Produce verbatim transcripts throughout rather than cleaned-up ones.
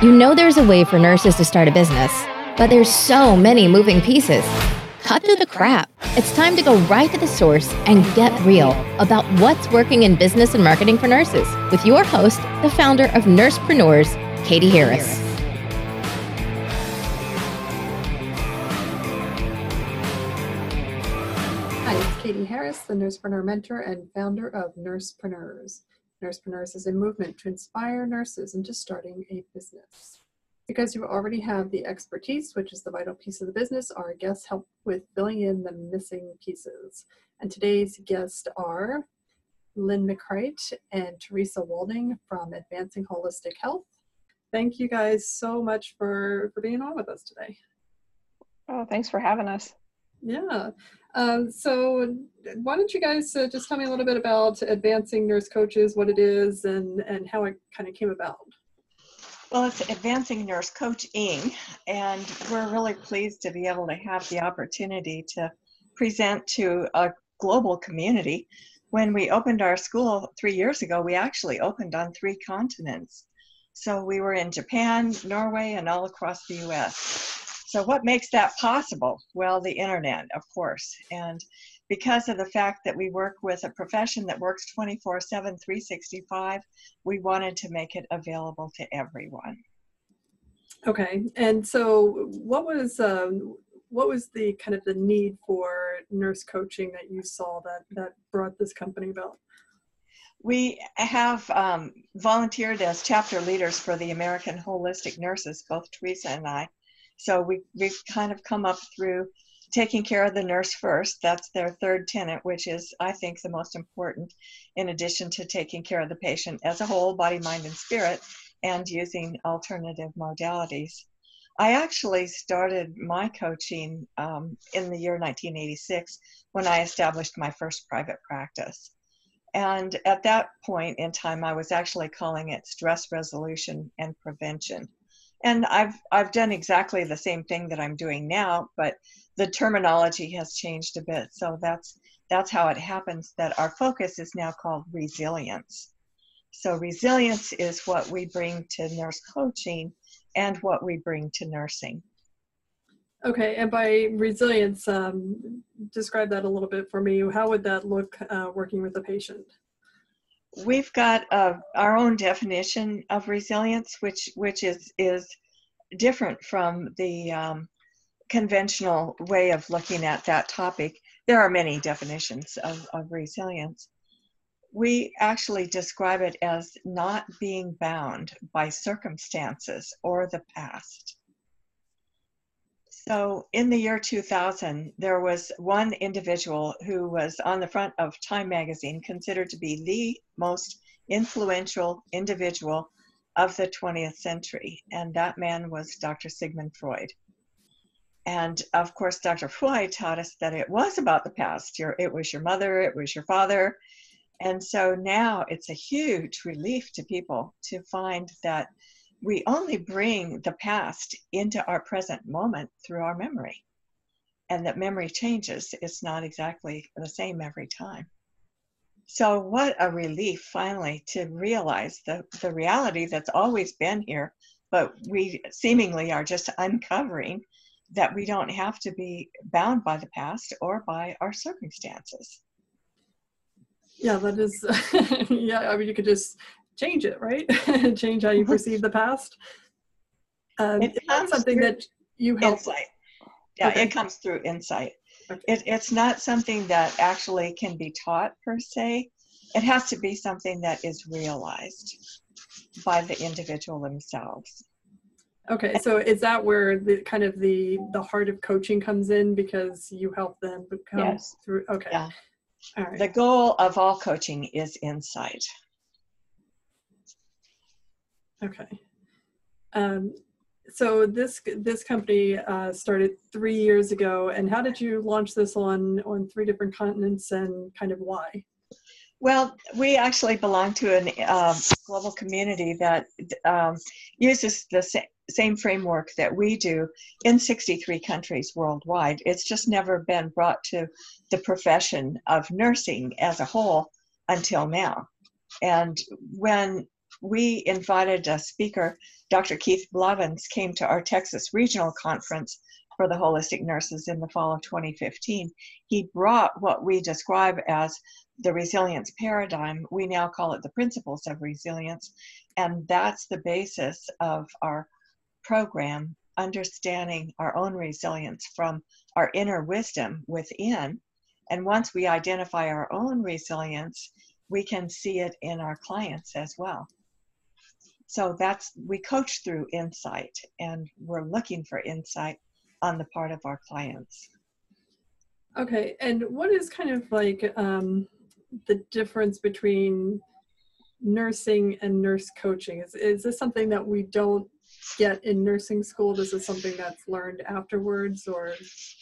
You know there's a way for nurses to start a business, but there's so many moving pieces. Cut through the crap. It's time to go right to the source and get real about what's working in business and marketing for nurses with your host, the founder of Nursepreneurs, Katie Harris. Hi, it's Katie Harris, the Nursepreneur mentor and founder of Nursepreneurs. Nursepreneurs is a movement to inspire nurses into starting a business. Because you already have the expertise, which is the vital piece of the business, our guests help with filling in the missing pieces. And today's guests are Lynn McCright and Teresa Walding from Advancing Holistic Health. Thank you guys so much for, for being on with us today. Oh, thanks for having us. Yeah. Um, so why don't you guys uh, just tell me a little bit about Advancing Nurse Coaches, what it is, and, and how it kind of came about. Well, it's Advancing Nurse Coaching, and we're really pleased to be able to have the opportunity to present to a global community. When we opened our school three years ago, we actually opened on three continents. So we were in Japan, Norway, and all across the U S. So what makes that possible? Well, the internet, of course. And because of the fact that we work with a profession that works twenty-four seven, three sixty-five, we wanted to make it available to everyone. Okay. And so what was um, what was the kind of the need for nurse coaching that you saw that, that brought this company about? We have um, volunteered as chapter leaders for the American Holistic Nurses, both Teresa and I. So we, we've kind of come up through taking care of the nurse first. That's their third tenet, which is, I think, the most important, in addition to taking care of the patient as a whole, body, mind, and spirit, and using alternative modalities. I actually started my coaching um, in the year nineteen eighty-six when I established my first private practice. And at that point in time, I was actually calling it stress resolution and prevention. And I've I've done exactly the same thing that I'm doing now, but the terminology has changed a bit. So that's that's how it happens that our focus is now called resilience. So resilience is what we bring to nurse coaching and what we bring to nursing. Okay, and by resilience, um, describe that a little bit for me. How would that look uh, working with a patient? We've got uh, our own definition of resilience, which which is, is different from the um, conventional way of looking at that topic. There are many definitions of, of resilience. We actually describe it as not being bound by circumstances or the past. So in the year two thousand, there was one individual who was on the front of Time magazine, considered to be the most influential individual of the twentieth century. And that man was Doctor Sigmund Freud. And of course, Doctor Freud taught us that it was about the past. Your, it was your mother, it was your father. And so now it's a huge relief to people to find that we only bring the past into our present moment through our memory, and that memory changes. It's not exactly the same every time. So what a relief finally to realize the, the reality that's always been here, but we seemingly are just uncovering that we don't have to be bound by the past or by our circumstances. Yeah, that is, yeah, I mean, you could just change it, right? Change how you perceive the past. Um, it comes something that you help. Insight. Yeah, okay. It comes through insight. Okay. It, it's not something that actually can be taught per se. It has to be something that is realized by the individual themselves. Okay, so is that where the kind of the, the heart of coaching comes in, because you help them become yes. through? Okay. Yeah. All right. The goal of all coaching is insight. Okay. Um, so this this company uh, started three years ago, and how did you launch this on, on three different continents, and kind of why? Well, we actually belong to a uh, global community that um, uses the sa- same framework that we do in sixty-three countries worldwide. It's just never been brought to the profession of nursing as a whole until now. And when we invited a speaker. Doctor Keith Blavins came to our Texas Regional Conference for the Holistic Nurses in the fall of twenty fifteen. He brought what we describe as the resilience paradigm. We now call it the principles of resilience. And that's the basis of our program, understanding our own resilience from our inner wisdom within. And once we identify our own resilience, we can see it in our clients as well. So that's, we coach through insight, and we're looking for insight on the part of our clients. Okay, and what is kind of like um, the difference between nursing and nurse coaching? Is, is this something that we don't get in nursing school? This is something that's learned afterwards, or?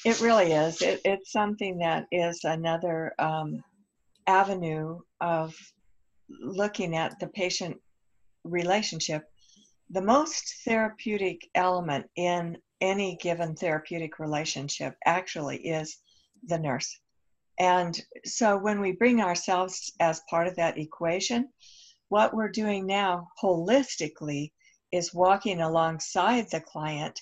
It really is. It, it's something that is another um, avenue of looking at the patient relationship. The most therapeutic element in any given therapeutic relationship actually is the nurse. And so when we bring ourselves as part of that equation, what we're doing now holistically is walking alongside the client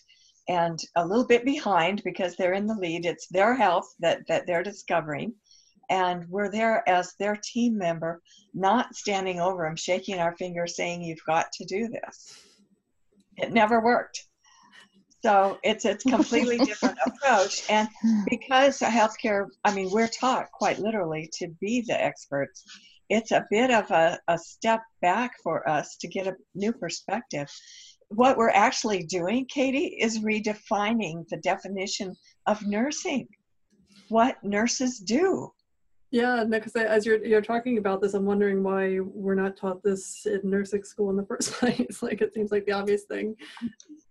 and a little bit behind, because they're in the lead. It's their health that, that they're discovering. And we're there as their team member, not standing over them, shaking our finger, saying, you've got to do this. It never worked. So it's a completely different approach. And because healthcare, I mean, we're taught quite literally to be the experts. It's a bit of a, a step back for us to get a new perspective. What we're actually doing, Katie, is redefining the definition of nursing, what nurses do. Yeah, because as you're, you're talking about this, I'm wondering why we're not taught this in nursing school in the first place. Like, it seems like the obvious thing.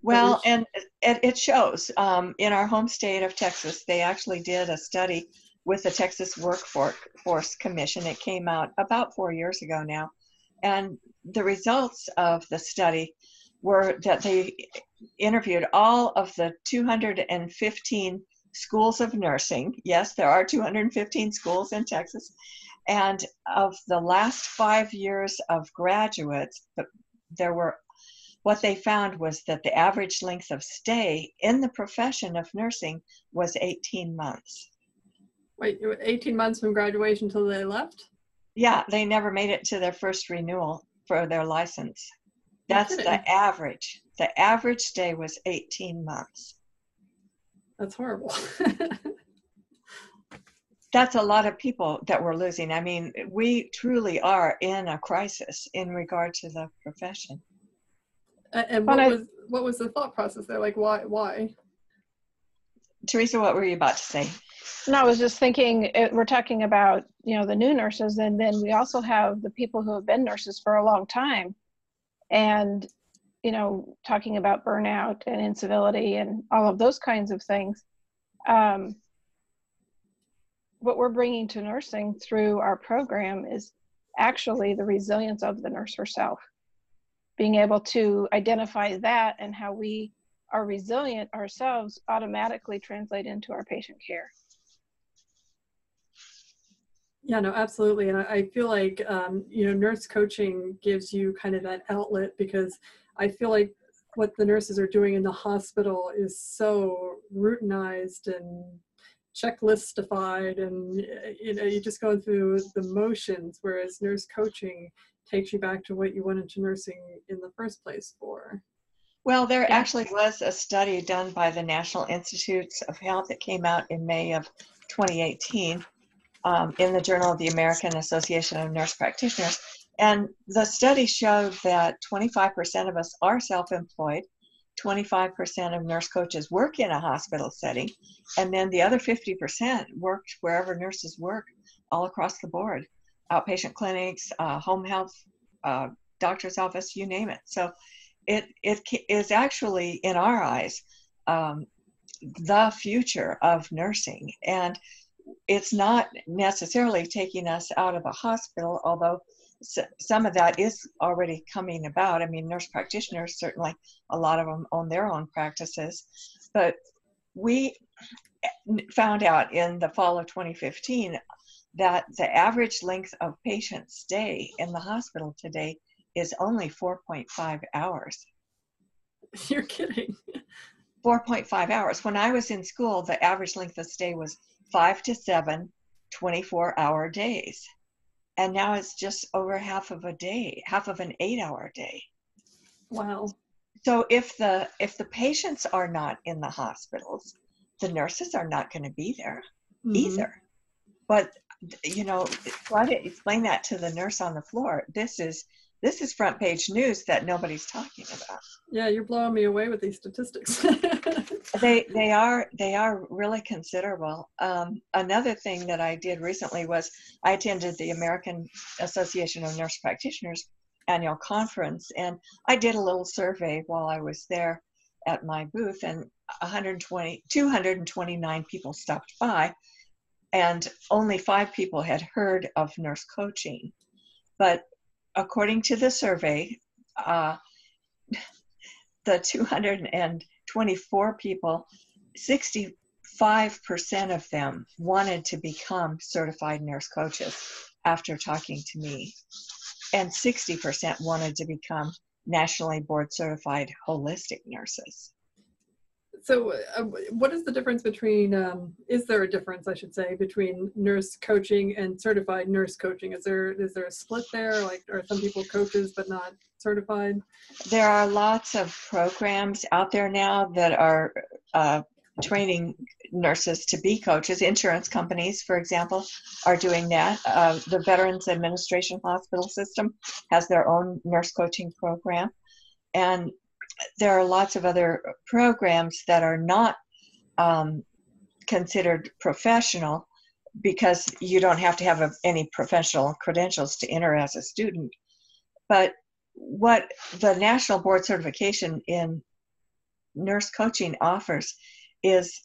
Well, we and it, it shows. Um, in our home state of Texas, they actually did a study with the Texas Workforce Commission. It came out about four years ago now. And the results of the study were that they interviewed all of the two hundred fifteen schools of nursing. Yes, there are two hundred fifteen schools in Texas. And of the last five years of graduates, there were, what they found was that the average length of stay in the profession of nursing was eighteen months. Wait, eighteen months from graduation till they left? Yeah, they never made it to their first renewal for their license. That's the average. The average stay was eighteen months. That's horrible. That's a lot of people that we're losing. I mean, we truly are in a crisis in regard to the profession. Uh, and what, I, was, what was the thought process there? Like, why? why? Teresa, what were you about to say? No, I was just thinking, it, we're talking about, you know, the new nurses, and then we also have the people who have been nurses for a long time. And, you know, talking about burnout and incivility and all of those kinds of things. Um, what we're bringing to nursing through our program is actually the resilience of the nurse herself. Being able to identify that and how we are resilient ourselves automatically translate into our patient care. Yeah, no, absolutely. And I feel like, um, you know, nurse coaching gives you kind of that outlet, because I feel like what the nurses are doing in the hospital is so routinized and checklistified, and, you know, you're just going through the motions, whereas nurse coaching takes you back to what you went into nursing in the first place for. Well, there actually was a study done by the National Institutes of Health that came out in May of twenty eighteen. Um, in the Journal of the American Association of Nurse Practitioners. And the study showed that twenty-five percent of us are self-employed, twenty-five percent of nurse coaches work in a hospital setting, and then the other fifty percent worked wherever nurses work all across the board, outpatient clinics, uh, home health, uh, doctor's office, you name it. So it, it is actually, in our eyes, um, the future of nursing. And it's not necessarily taking us out of a hospital, although some of that is already coming about. I mean, nurse practitioners, certainly a lot of them own their own practices. But we found out in the fall of twenty fifteen that the average length of patient stay in the hospital today is only four point five hours. You're kidding. four point five hours. When I was in school, the average length of stay was five to seven twenty-four hour days. And now it's just over half of a day, half of an eight hour day. Wow. So if the, if the patients are not in the hospitals, the nurses are not going to be there mm-hmm. either. But, you know, try to explain that to the nurse on the floor. This is, this is front page news that nobody's talking about. Yeah, you're blowing me away with these statistics. They, they are, they are really considerable. Um, another thing that I did recently was I attended the American Association of Nurse Practitioners annual conference, and I did a little survey while I was there at my booth, and one hundred twenty, two hundred twenty-nine people stopped by, and only five people had heard of nurse coaching. But according to the survey, uh, the two hundred twenty-four people, sixty-five percent of them wanted to become certified nurse coaches after talking to me. And sixty percent wanted to become nationally board certified holistic nurses. So uh, what is the difference between, um, is there a difference, I should say, between nurse coaching and certified nurse coaching? Is there, is there a split there? Like, are some people coaches but not certified? There are lots of programs out there now that are uh, training nurses to be coaches. Insurance companies, for example, are doing that. Uh, the Veterans Administration hospital system has their own nurse coaching program. And there are lots of other programs that are not um, considered professional, because you don't have to have a, any professional credentials to enter as a student. But what the National Board Certification in Nurse Coaching offers is,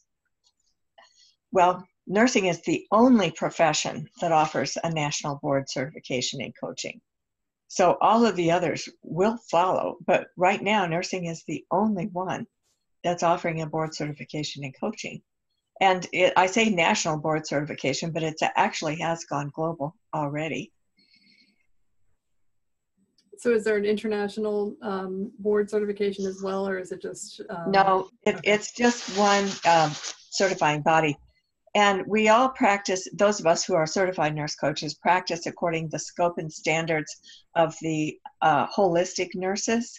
well, nursing is the only profession that offers a National Board Certification in coaching. So all of the others will follow, but right now nursing is the only one that's offering a board certification in coaching. And it, I say National Board Certification, but it actually has gone global already. So is there an international um, board certification as well, or is it just? Um, no, it, it's just one um, certifying body. And we all practice, those of us who are certified nurse coaches, practice according to the scope and standards of the uh, holistic nurses.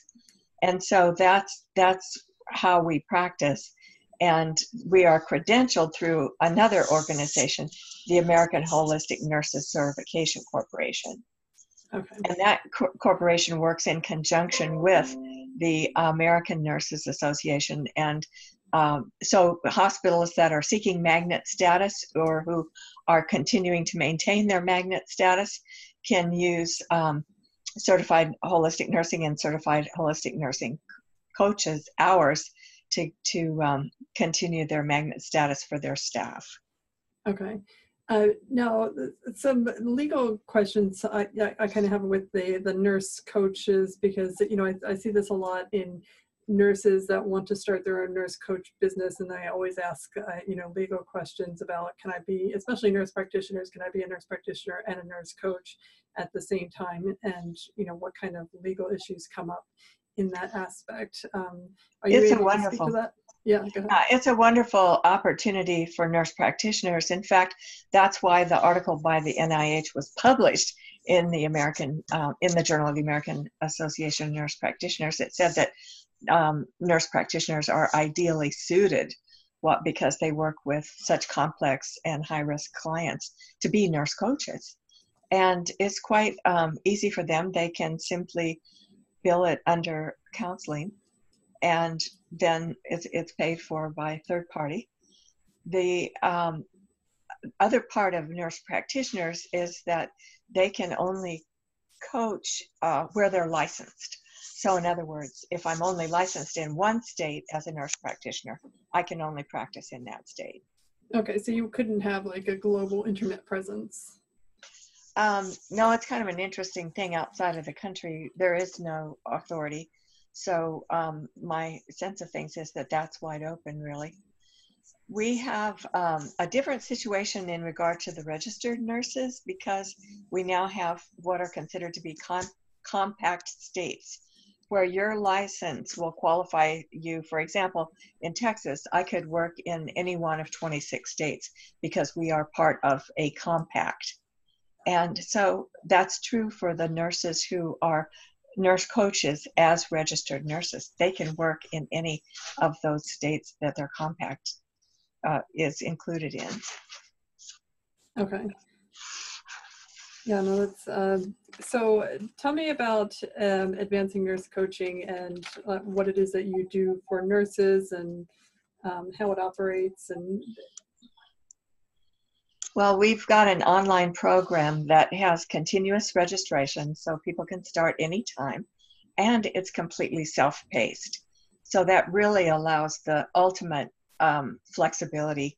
And so that's, that's how we practice. And we are credentialed through another organization, the American Holistic Nurses Certification Corporation. Okay. And that co- corporation works in conjunction with the American Nurses Association. And um, so hospitals that are seeking magnet status or who are continuing to maintain their magnet status can use um, certified holistic nursing and certified holistic nursing coaches hours to, to um, continue their magnet status for their staff. Okay. Uh, now, some legal questions I, I kind of have with the, the nurse coaches, because, you know, I, I see this a lot in nurses that want to start their own nurse coach business, and I always ask, uh, you know, legal questions about, can I be, especially nurse practitioners, can I be a nurse practitioner and a nurse coach at the same time? And, you know, what kind of legal issues come up in that aspect? Um, are you able to speak to that? Yeah, uh, it's a wonderful opportunity for nurse practitioners. In fact, that's why the article by the N I H was published in the American, uh, in the Journal of the American Association of Nurse Practitioners. It said that um, nurse practitioners are ideally suited, what because they work with such complex and high-risk clients, to be nurse coaches, and it's quite um, easy for them. They can simply bill it under counseling, and then it's, it's paid for by third party. The um, other part of nurse practitioners is that they can only coach uh, where they're licensed. So in other words, if I'm only licensed in one state as a nurse practitioner, I can only practice in that state. Okay, so you couldn't have like a global internet presence? Um, no, it's kind of an interesting thing. Outside of the country, there is no authority. So um, my sense of things is that that's wide open, really. We have um, a different situation in regard to the registered nurses, because we now have what are considered to be con- compact states where your license will qualify you. For example, in Texas, I could work in any one of twenty-six states because we are part of a compact. And so that's true for the nurses who are nurse coaches as registered nurses. They can work in any of those states that their compact uh, is included in. Okay. Yeah, no, that's, um, so tell me about um, Advancing Nurse Coaching and uh, what it is that you do for nurses and um, how it operates. And well, we've got an online program that has continuous registration, so people can start anytime, and it's completely self-paced. So that really allows the ultimate um, flexibility.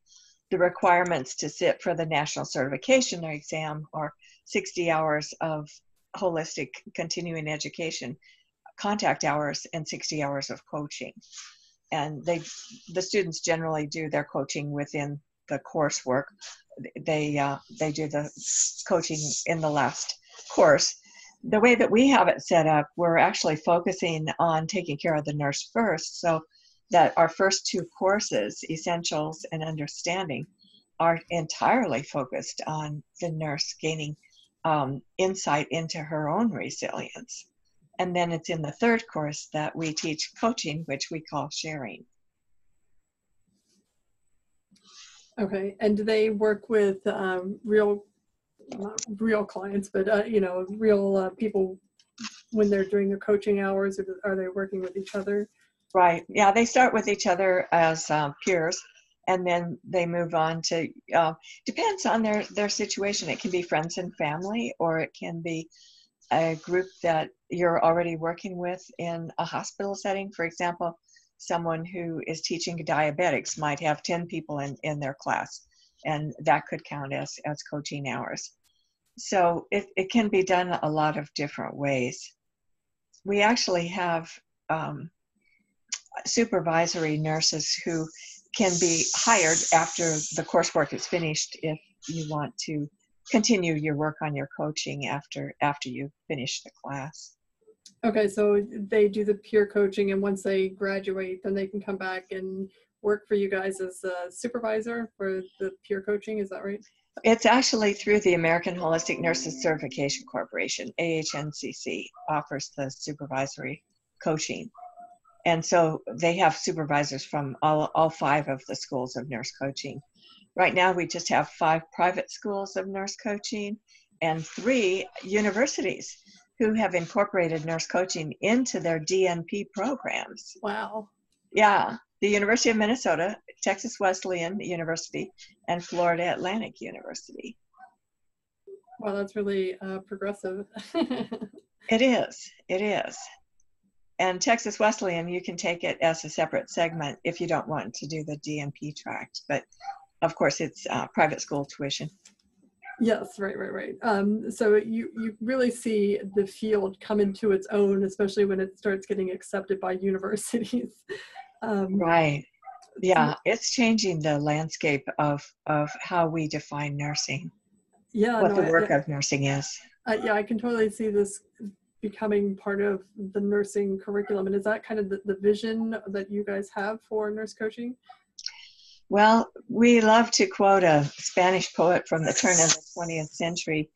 The requirements to sit for the national certification exam are sixty hours of holistic continuing education, contact hours, and sixty hours of coaching. And they, the students generally do their coaching within the coursework. They, uh, they do the coaching in the last course. The way that we have it set up, we're actually focusing on taking care of the nurse first. So that our first two courses, Essentials and Understanding, are entirely focused on the nurse gaining um, insight into her own resilience. And then it's in the third course that we teach coaching, which we call sharing. Okay, and do they work with um, real, not real clients, but uh, you know, real uh, people when they're doing their coaching hours, or are they working with each other? Right. Yeah, they start with each other as um, peers, and then they move on to, uh, depends on their, their situation. It can be friends and family, or it can be a group that you're already working with in a hospital setting. For example, someone who is teaching diabetics might have ten people in, in their class, and that could count as, as coaching hours. So it, it can be done a lot of different ways. We actually have Um, supervisory nurses who can be hired after the coursework is finished if you want to continue your work on your coaching after after you finish the class. Okay, so they do the peer coaching, and once they graduate, then they can come back and work for you guys as a supervisor for the peer coaching, is that right? It's actually through the American Holistic Nurses Certification Corporation, A H N C C, offers the supervisory coaching. And so they have supervisors from all, all five of the schools of nurse coaching. Right now, we just have five private schools of nurse coaching and three universities who have incorporated nurse coaching into their D N P programs. Wow. Yeah. The University of Minnesota, Texas Wesleyan University, and Florida Atlantic University. Wow, that's really uh, progressive. It is. It is. And Texas Wesleyan, you can take it as a separate segment if you don't want to do the D N P tract. But, of course, it's uh, private school tuition. Yes, right, right, right. Um, so you, you really see the field come into its own, especially when it starts getting accepted by universities. Um, right. Yeah, it's changing the landscape of, of how we define nursing, yeah, what no, the work I, of nursing is. Uh, yeah, I can totally see this becoming part of the nursing curriculum. And is that kind of the, the vision that you guys have for nurse coaching? Well, we love to quote a Spanish poet from the turn of the twentieth century.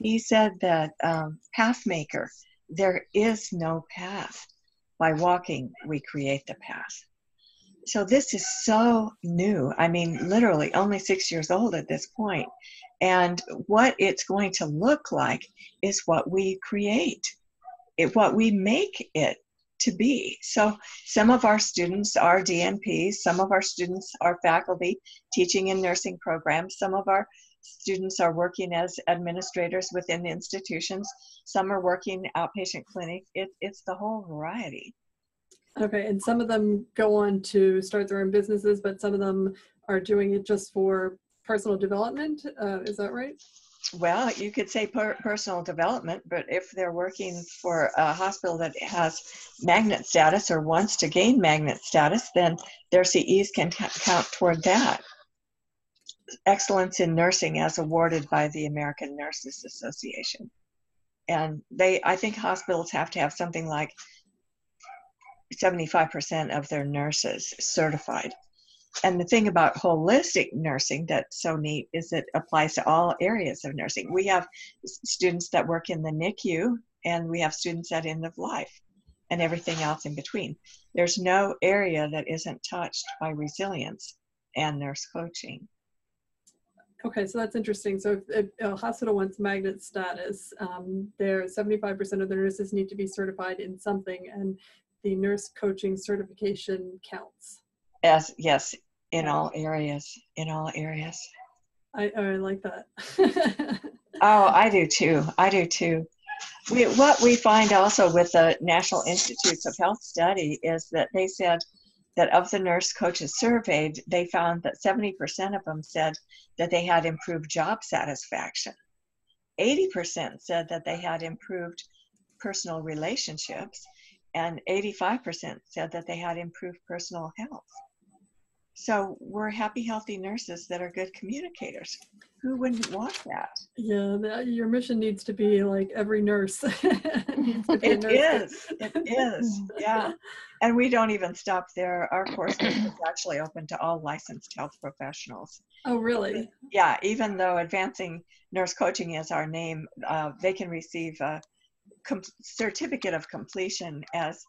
He said that um, pathmaker, there is no path. By walking, we create the path. So this is so new. I mean, literally only six years old at this point. And what it's going to look like is what we create. It, what we make it to be. So some of our students are D N Ps, some of our students are faculty teaching in nursing programs, some of our students are working as administrators within institutions, some are working outpatient clinics. It, it's the whole variety. Okay, and some of them go on to start their own businesses, but some of them are doing it just for personal development, uh, is that right? Well, you could say per personal development, but if they're working for a hospital that has magnet status or wants to gain magnet status, then their C Es can count toward that. Excellence in Nursing as awarded by the American Nurses Association. And they, I think hospitals have to have something like seventy-five percent of their nurses certified. And the thing about holistic nursing that's so neat is it applies to all areas of nursing. We have students that work in the N I C U, and we have students at end of life and everything else in between. There's no area that isn't touched by resilience and nurse coaching. Okay, so that's interesting. So if, if a hospital wants magnet status, um, there seventy-five percent of the nurses need to be certified in something, and the nurse coaching certification counts. Yes, yes, in all areas, in all areas. I, I like that. Oh, I do too. I do too. We, what we find also with the National Institutes of Health study is that they said that of the nurse coaches surveyed, they found that seventy percent of them said that they had improved job satisfaction. eighty percent said that they had improved personal relationships, and eighty-five percent said that they had improved personal health. So we're happy, healthy nurses that are good communicators. Who wouldn't want that? Yeah, that, your mission needs to be like every nurse. needs to be it a nurse. is, it is, yeah. And we don't even stop there. Our course is actually open to all licensed health professionals. Oh, really? Yeah, even though Advancing Nurse Coaching is our name, uh, they can receive a com certificate of completion as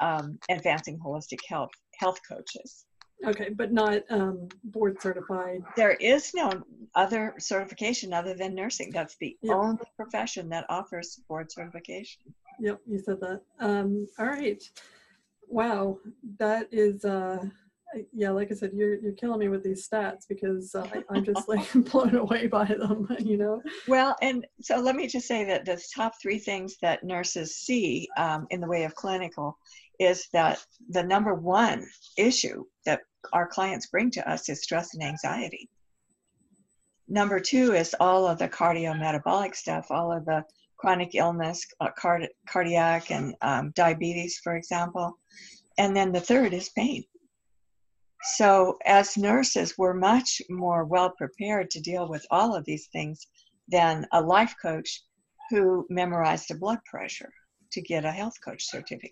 um, Advancing Holistic Health health coaches. Okay, but not um, board certified. There is no other certification other than nursing. That's the yep. only profession that offers board certification. Yep, you said that. Um, all right. Wow, that is, uh, yeah, like I said, you're, you're killing me with these stats, because uh, I, I'm just like blown away by them, you know? Well, and so let me just say that the top three things that nurses see um, in the way of clinical is that the number one issue that our clients bring to us is stress and anxiety. Number two is all of the cardiometabolic stuff, all of the chronic illness, uh, card cardiac and um, diabetes, for example. And then the third is pain. So as nurses, we're much more well prepared to deal with all of these things than a life coach who memorized a blood pressure to get a health coach certificate.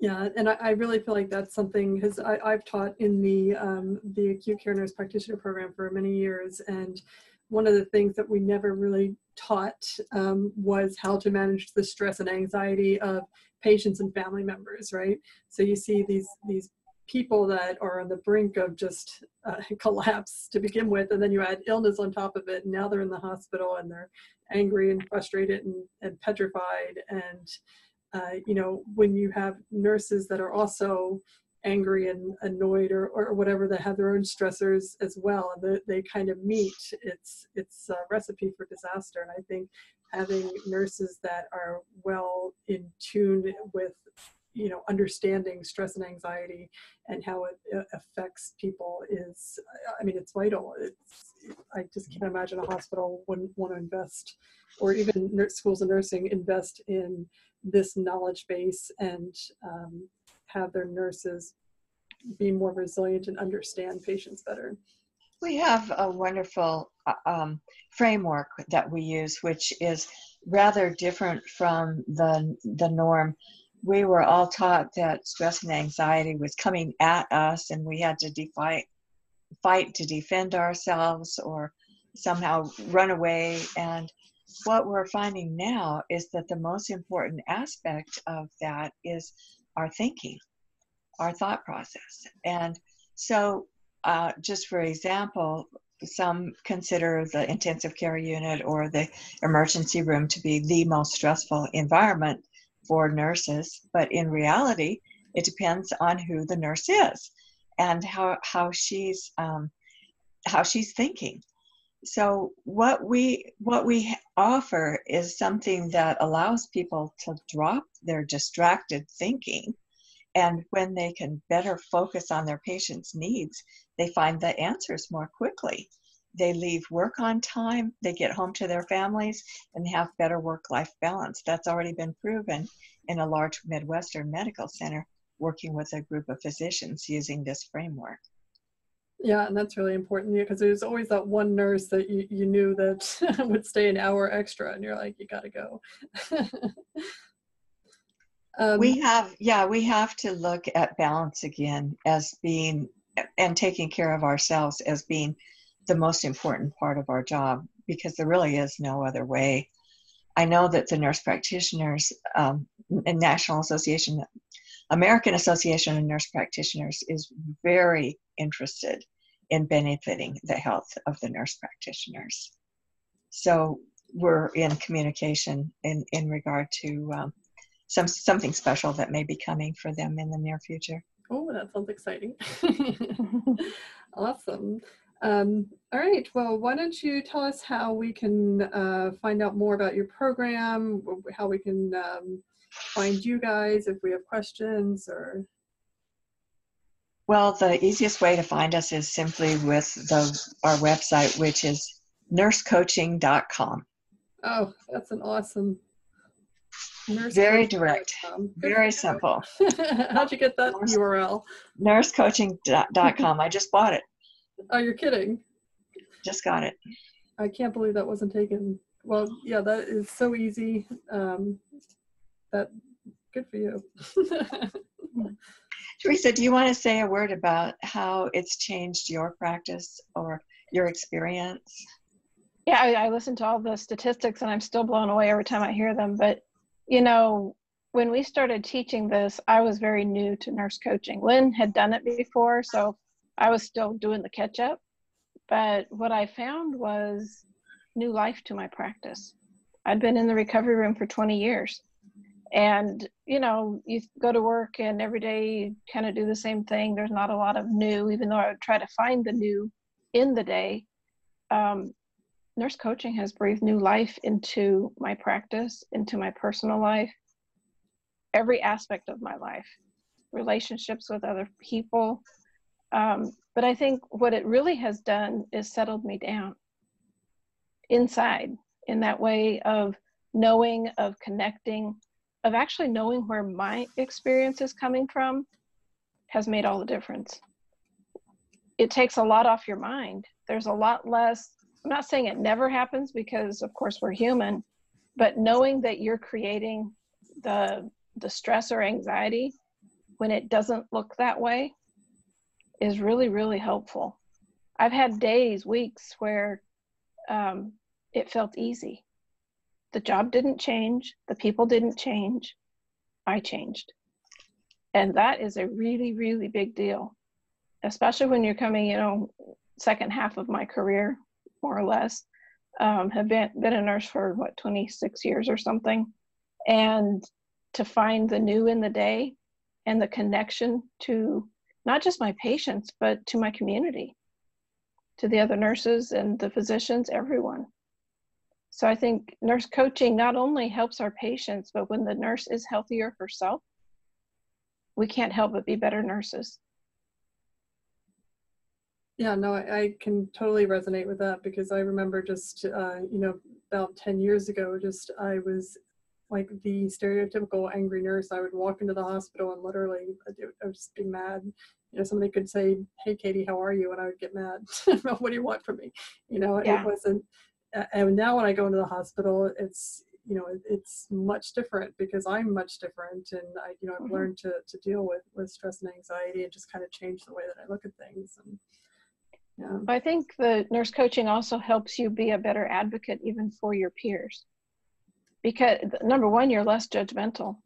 Yeah, and I, I really feel like that's something, because I've taught in the um, the acute care nurse practitioner program for many years, and one of the things that we never really taught um, was how to manage the stress and anxiety of patients and family members, right? So you see these these people that are on the brink of just uh, collapse to begin with, and then you add illness on top of it, and now they're in the hospital, and they're angry and frustrated and, and petrified, and Uh, you know, when you have nurses that are also angry and annoyed or, or whatever, that have their own stressors as well, and they, they kind of meet, it's, it's a recipe for disaster. And I think having nurses that are well in tune with, you know, understanding stress and anxiety and how it affects people is, I mean, it's vital. It's, I just can't imagine a hospital wouldn't want to invest, or even nurse schools of nursing invest in this knowledge base, and um, have their nurses be more resilient and understand patients better. We have a wonderful um, framework that we use, which is rather different from the, the norm. We were all taught that stress and anxiety was coming at us, and we had to defy, fight to defend ourselves or somehow run away. And what we're finding now is that the most important aspect of that is our thinking, our thought process. And so uh, just for example, some consider the intensive care unit or the emergency room to be the most stressful environment for nurses. But in reality, it depends on who the nurse is and how, how, she's, um, how she's thinking. So what we what we offer is something that allows people to drop their distracted thinking, and when they can better focus on their patient's needs, they find the answers more quickly. They leave work on time, they get home to their families, and have better work-life balance. That's already been proven in a large Midwestern medical center working with a group of physicians using this framework. Yeah, and that's really important because yeah, there's always that one nurse that you, you knew that would stay an hour extra and you're like, you gotta go. um, we have, yeah, we have to look at balance again as being, and taking care of ourselves as being the most important part of our job, because there really is no other way. I know that the nurse practitioners, um, National Association, American Association of Nurse Practitioners is very interested in benefiting the health of the nurse practitioners. So we're in communication in, in regard to um, some something special that may be coming for them in the near future. Oh, that sounds exciting. Awesome. Um, all right, well, why don't you tell us how we can uh, find out more about your program, how we can um, find you guys if we have questions or... Well, the easiest way to find us is simply with the, our website, which is nurse coaching dot com. Oh, that's an awesome... Very direct, very simple. How'd you get that nurse, U R L? nurse coaching dot com. I just bought it. Oh, you're kidding. Just got it. I can't believe that wasn't taken. Well, yeah, that is so easy. Um, that good for you. Teresa, do you want to say a word about how it's changed your practice or your experience? Yeah, I, I listen to all the statistics and I'm still blown away every time I hear them. But, you know, when we started teaching this, I was very new to nurse coaching. Lynn had done it before, so I was still doing the catch up. But what I found was new life to my practice. I'd been in the recovery room for twenty years. And, you know, you go to work and every day you kind of do the same thing. There's not a lot of new, even though I would try to find the new in the day. Um, Nurse coaching has breathed new life into my practice, into my personal life, every aspect of my life, relationships with other people. Um, but I think what it really has done is settled me down inside in that way of knowing, of connecting, of actually knowing where my experience is coming from has made all the difference. It takes a lot off your mind. There's a lot less. I'm not saying it never happens because, of course, we're human, but knowing that you're creating the, the stress or anxiety when it doesn't look that way is really, really helpful. I've had days, weeks where um, it felt easy. The job didn't change. The people didn't change. I changed. And that is a really, really big deal, especially when you're coming, you know, second half of my career, more or less, um, have been, been a nurse for, what, twenty-six years or something. And to find the new in the day and the connection to not just my patients, but to my community, to the other nurses and the physicians, everyone. So I think nurse coaching not only helps our patients, but when the nurse is healthier herself, we can't help but be better nurses. Yeah, no, I, I can totally resonate with that because I remember just, uh, you know, about ten years ago, just I was like the stereotypical angry nurse. I would walk into the hospital and literally I would just be mad. You know, somebody could say, hey, Katie, how are you? And I would get mad. What do you want from me? You know, yeah. It wasn't. And now when I go into the hospital, it's, you know, it's much different because I'm much different. And I, you know, I've mm-hmm. learned to, to deal with, with stress and anxiety and just kind of change the way that I look at things. And, yeah. I think the nurse coaching also helps you be a better advocate even for your peers. Because number one, you're less judgmental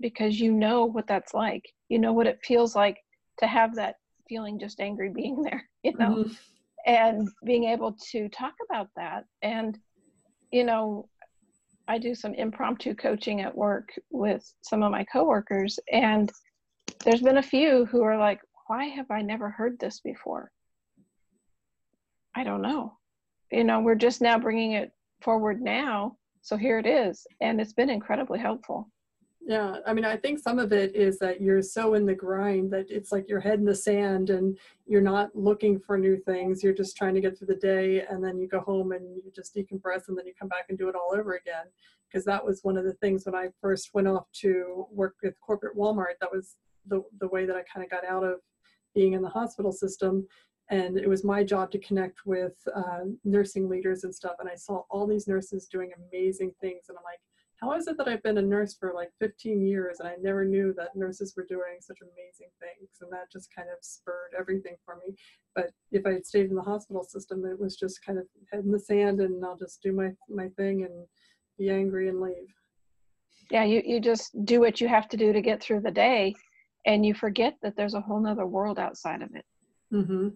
because you know what that's like. You know what it feels like to have that feeling just angry being there, you know, mm-hmm. and being able to talk about that. And, you know, I do some impromptu coaching at work with some of my coworkers, and there's been a few who are like, why have I never heard this before? I don't know. You know, we're just now bringing it forward now. So here it is. And it's been incredibly helpful. Yeah. I mean, I think some of it is that you're so in the grind that it's like your head in the sand and you're not looking for new things. You're just trying to get through the day. And then you go home and you just decompress and then you come back and do it all over again. Because that was one of the things when I first went off to work with corporate Walmart, that was the, the way that I kind of got out of being in the hospital system. And it was my job to connect with uh, nursing leaders and stuff. And I saw all these nurses doing amazing things. And I'm like, how is it that I've been a nurse for like fifteen years and I never knew that nurses were doing such amazing things? And that just kind of spurred everything for me. But if I had stayed in the hospital system, it was just kind of head in the sand and I'll just do my, my thing and be angry and leave. Yeah, you, you just do what you have to do to get through the day, and you forget that there's a whole nother world outside of it. Mm-hmm.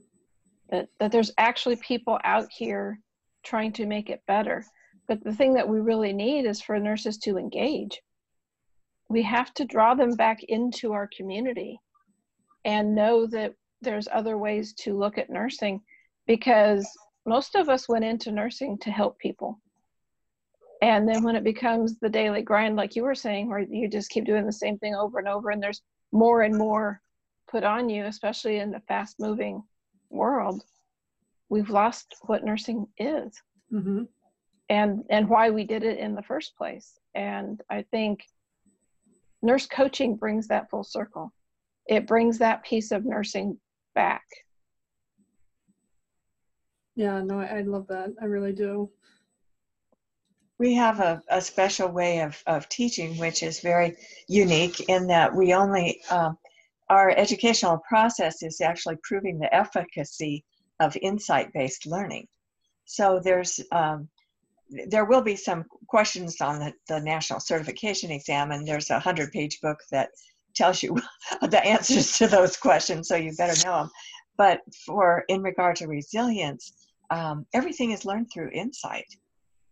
That, that there's actually people out here trying to make it better. But the thing that we really need is for nurses to engage. We have to draw them back into our community and know that there's other ways to look at nursing, because most of us went into nursing to help people. And then when it becomes the daily grind, like you were saying, where you just keep doing the same thing over and over, and there's more and more put on you, especially in the fast-moving world, we've lost what nursing is. Mm-hmm. And, and why we did it in the first place. And I think nurse coaching brings that full circle. It brings that piece of nursing back. Yeah, no, I, I love that. I really do. We have a, a special way of, of teaching, which is very unique in that we only, um, our educational process is actually proving the efficacy of insight-based learning. So there's, um, there will be some questions on the, the national certification exam, and there's a hundred page book that tells you the answers to those questions, so you better know them. But for in regard to resilience, um, everything is learned through insight,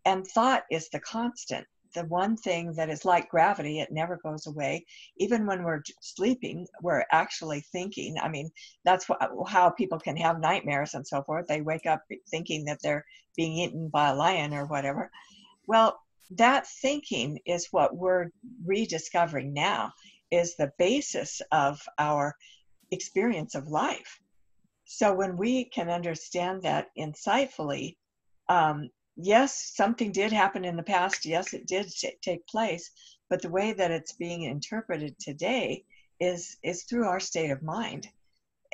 and thought is the constant, the one thing that is like gravity. It never goes away. Even when we're sleeping, we're actually thinking. I mean, that's what, how people can have nightmares and so forth. They wake up thinking that they're being eaten by a lion or whatever. Well, that thinking is what we're rediscovering now, is the basis of our experience of life. So when we can understand that insightfully, um, yes, something did happen in the past. Yes, it did take place. But the way that it's being interpreted today is, is through our state of mind.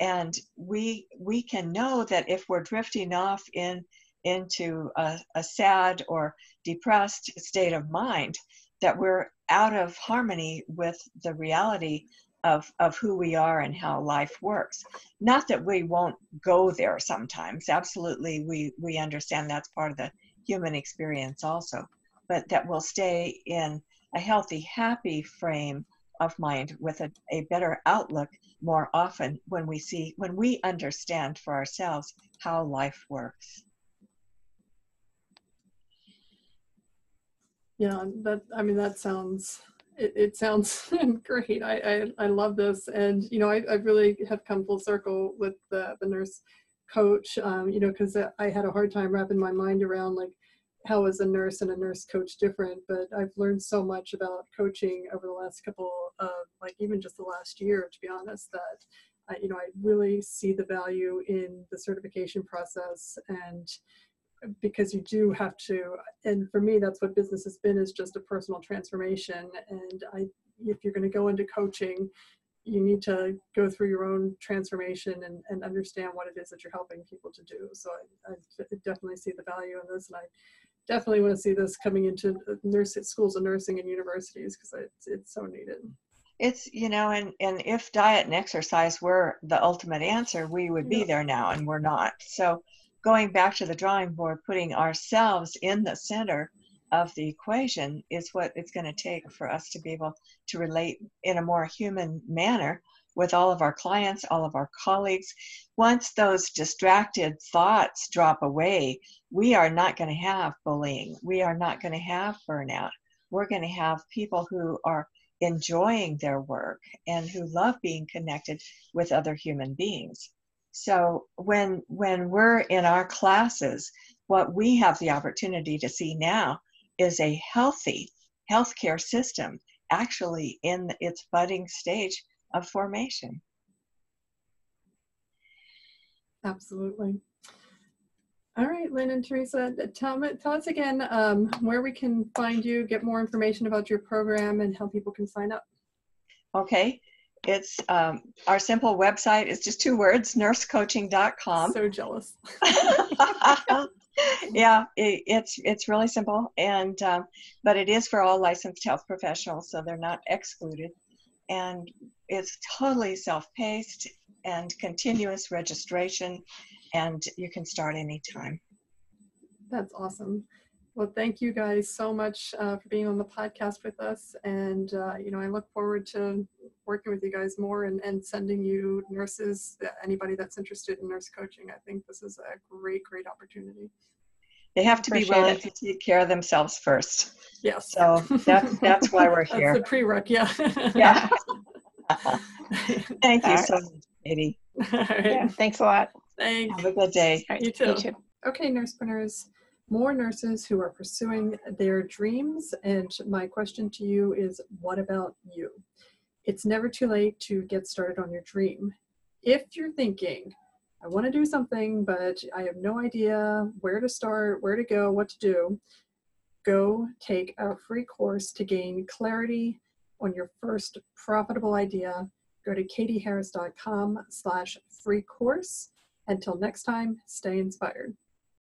And we, we can know that if we're drifting off in, into a, a sad or depressed state of mind, that we're out of harmony with the reality of, of who we are and how life works. Not that we won't go there sometimes. Absolutely, we, we understand that's part of the human experience also, but that will stay in a healthy, happy frame of mind with a, a better outlook more often when we see, when we understand for ourselves how life works. Yeah, that, I mean, that sounds, it, it sounds great. I, I, I love this. And, you know, I, I really have come full circle with the, the nurse coach, um, you know, because I had a hard time wrapping my mind around, like, how is a nurse and a nurse coach different? But I've learned so much about coaching over the last couple of, like, even just the last year, to be honest, that, I, you know, I really see the value in the certification process. And because you do have to, and for me, that's what business has been, is just a personal transformation. And I, if you're going to go into coaching, you need to go through your own transformation and, and understand what it is that you're helping people to do. So I, I definitely see the value in this, and I definitely want to see this coming into nurse schools of nursing and universities, because it's, it's so needed. It's, you know, and, and if diet and exercise were the ultimate answer, we would be yeah. there now, and we're not. So going back to the drawing board, putting ourselves in the center of the equation is what it's going to take for us to be able to relate in a more human manner with all of our clients, all of our colleagues. Once those distracted thoughts drop away, we are not going to have bullying. We are not going to have burnout. We're going to have people who are enjoying their work and who love being connected with other human beings. So when, when we're in our classes, what we have the opportunity to see now is a healthy healthcare system actually in its budding stage of formation. Absolutely. All right, Lynn and Teresa, tell, me, tell us again um, where we can find you, get more information about your program, and how people can sign up. Okay. It's um, our simple website. It's just two words, nurse coaching dot com. So jealous. Yeah, it, it's it's really simple, and um, but it is for all licensed health professionals, so they're not excluded. And it's totally self-paced and continuous registration, and you can start anytime. That's awesome. Well, thank you guys so much uh, for being on the podcast with us. And, uh, you know, I look forward to working with you guys more and, and sending you nurses, anybody that's interested in nurse coaching. I think this is a great, great opportunity. They have to Appreciate be willing it. to take care of themselves first. Yes. So that's, that's why we're here. That's the prereq, yeah. Yeah. Thank you All so right. much, Katie. All right. Yeah, thanks a lot. Thanks. Have a good day. Right, you too. You too. Okay, Nursepreneurs. More nurses who are pursuing their dreams, and my question to you is, what about you? It's never too late to get started on your dream. If you're thinking, I want to do something, but I have no idea where to start, where to go, what to do, go take our free course to gain clarity on your first profitable idea. Go to katie harris dot com slash free course. Until next time, stay inspired.